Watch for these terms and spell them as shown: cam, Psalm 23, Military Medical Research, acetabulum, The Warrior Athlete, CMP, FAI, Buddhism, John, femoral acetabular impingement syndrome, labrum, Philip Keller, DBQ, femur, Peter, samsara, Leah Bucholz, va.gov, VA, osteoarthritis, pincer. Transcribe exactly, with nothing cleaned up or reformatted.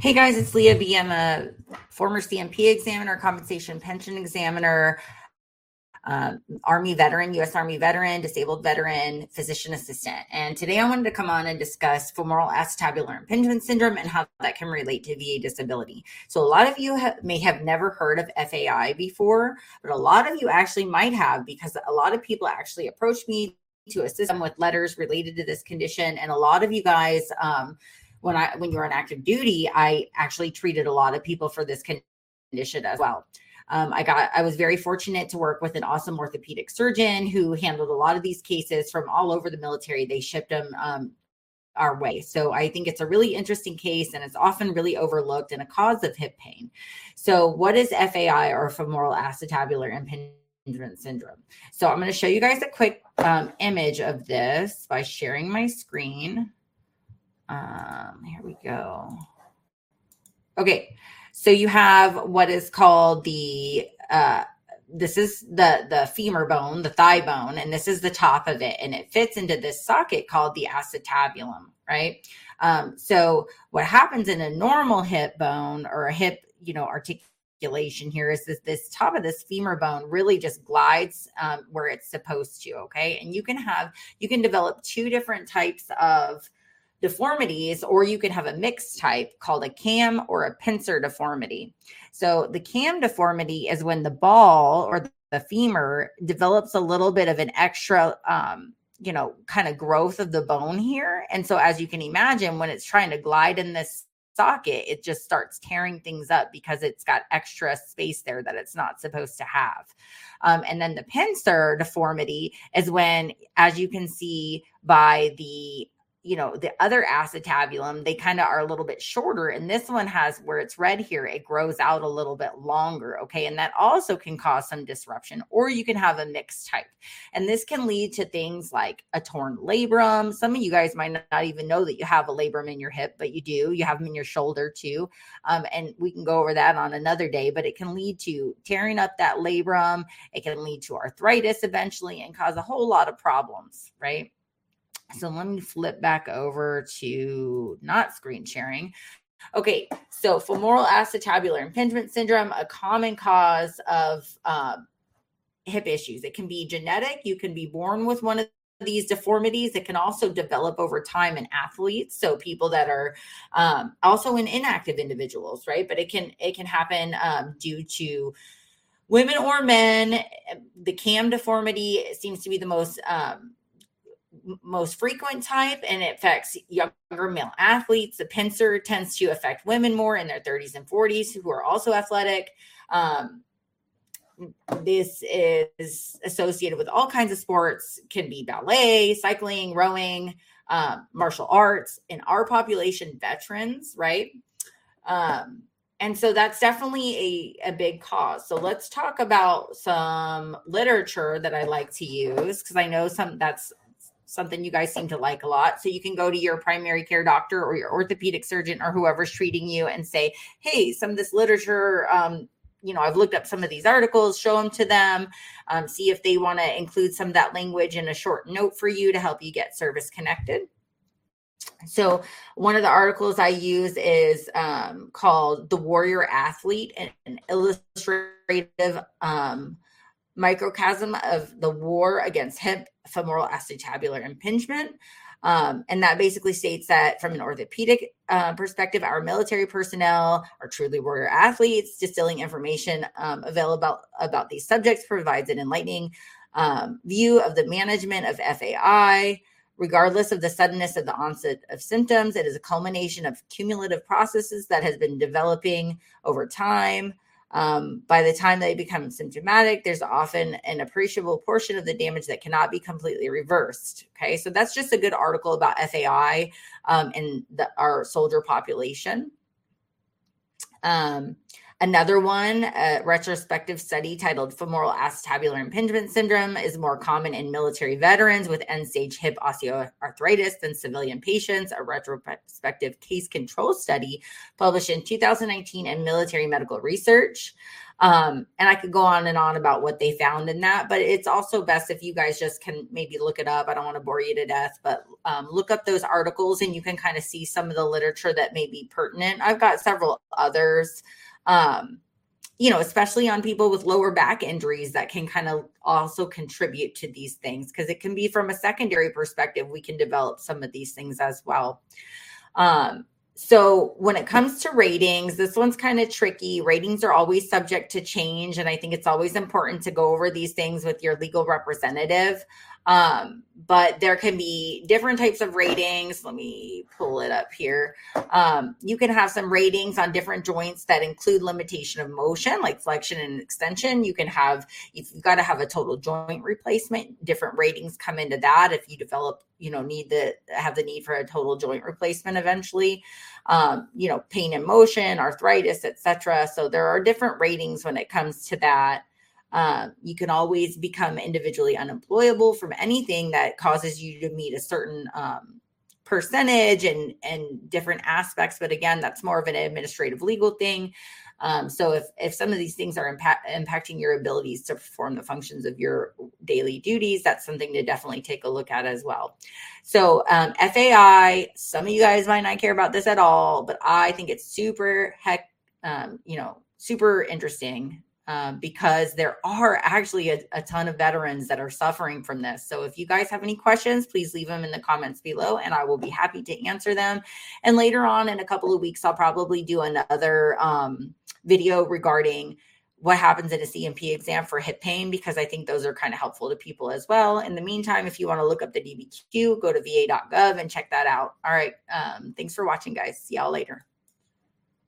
Hey guys, it's Leah B. I'm a former C M P examiner, compensation pension examiner, um, Army veteran, U S Army veteran, disabled veteran, physician assistant. And today I wanted to come on and discuss femoral acetabular impingement syndrome and how that can relate to V A disability. So a lot of you ha- may have never heard of F A I before, but a lot of you actually might have, because a lot of people actually approach me to assist them with letters related to this condition. And a lot of you guys, um, When I when you're on active duty, I actually treated a lot of people for this condition as well. Um, I got I was very fortunate to work with an awesome orthopedic surgeon who handled a lot of these cases from all over the military. They shipped them um, our way. So I think it's a really interesting case, and it's often really overlooked and a cause of hip pain. So what is F A I, or femoral acetabular impingement syndrome? So I'm going to show you guys a quick um, image of this by sharing my screen. Um, here we go. Okay. So you have what is called the, uh, this is the, the femur bone, the thigh bone, and this is the top of it. And it fits into this socket called the acetabulum, right? Um, so what happens in a normal hip bone or a hip, you know, articulation here is that this top of this femur bone really just glides, um, where it's supposed to. Okay. And you can have, you can develop two different types of deformities, or you can have a mixed type called a cam or a pincer deformity. So the cam deformity is when the ball or the femur develops a little bit of an extra, um, you know, kind of growth of the bone here. And so as you can imagine, when it's trying to glide in this socket, it just starts tearing things up because it's got extra space there that it's not supposed to have. Um, and then the pincer deformity is when, as you can see by the you know, the other acetabulum, they kind of are a little bit shorter. And this one has, where it's red here, it grows out a little bit longer. Okay. And that also can cause some disruption, or you can have a mixed type. And this can lead to things like a torn labrum. Some of you guys might not even know that you have a labrum in your hip, but you do. You have them in your shoulder too. Um, and we can go over that on another day, but it can lead to tearing up that labrum. It can lead to arthritis eventually and cause a whole lot of problems, right? So let me flip back over to not screen sharing. Okay, so femoral acetabular impingement syndrome, a common cause of uh, hip issues. It can be genetic. You can be born with one of these deformities. It can also develop over time in athletes, so people that are um, also in inactive individuals, right? But it can it can happen um, due to women or men. The cam deformity seems to be the most um, most frequent type, and it affects younger male athletes. The pincer tends to affect women more in their thirties and forties who are also athletic. Um, this is associated with all kinds of sports, can be ballet, cycling, rowing, um, martial arts, in our population, veterans, right? Um, And so that's definitely a, a big cause. So let's talk about some literature that I like to use, because I know some that's something you guys seem to like a lot. So you can go to your primary care doctor or your orthopedic surgeon or whoever's treating you and say, hey, some of this literature, um, you know, I've looked up some of these articles, show them to them, um, see if they want to include some of that language in a short note for you to help you get service connected. So one of the articles I use is um, called The Warrior Athlete, an illustrative um microcosm of the war against hip femoral acetabular impingement. Um, and that basically states that from an orthopedic uh, perspective, our military personnel are truly warrior athletes. Distilling information um, available about these subjects provides an enlightening um, view of the management of F A I. Regardless of the suddenness of the onset of symptoms, it is a culmination of cumulative processes that has been developing over time. Um, by the time they become symptomatic, there's often an appreciable portion of the damage that cannot be completely reversed. Okay, so that's just a good article about F A I um, and the, our soldier population. Um, another one, a retrospective study titled Femoral Acetabular Impingement Syndrome is more common in military veterans with end-stage hip osteoarthritis than civilian patients. A retrospective case control study published in two thousand nineteen in Military Medical Research Um, and I could go on and on about what they found in that, but it's also best if you guys just can maybe look it up. I don't want to bore you to death, but um, look up those articles and you can kind of see some of the literature that may be pertinent. I've got several others, um, you know, especially on people with lower back injuries that can kind of also contribute to these things, because it can be from a secondary perspective. We can develop some of these things as well. Um, So when it comes to ratings, this one's kind of tricky. Ratings are always subject to change. And I think it's always important to go over these things with your legal representative. Um, but there can be different types of ratings. Let me pull it up here. Um, you can have some ratings on different joints that include limitation of motion, like flexion and extension. You can have, if you've got to have a total joint replacement, different ratings come into that. If you develop, you know, need the, have the need for a total joint replacement eventually, um, you know, pain and motion, arthritis, et cetera. So there are different ratings when it comes to that. Uh, you can always become individually unemployable from anything that causes you to meet a certain um, percentage and, and different aspects. But again, that's more of an administrative legal thing. Um, so if, if some of these things are impact, impacting your abilities to perform the functions of your daily duties, that's something to definitely take a look at as well. So um, F A I, some of you guys might not care about this at all, but I think it's super heck, um, you know, super interesting. Uh, because there are actually a, a ton of veterans that are suffering from this. So if you guys have any questions, please leave them in the comments below and I will be happy to answer them. And later on in a couple of weeks, I'll probably do another um, video regarding what happens in a C M P exam for hip pain, because I think those are kind of helpful to people as well. In the meantime, if you want to look up the D B Q, go to V A dot gov and check that out. All right. Um, thanks for watching, guys. See y'all later.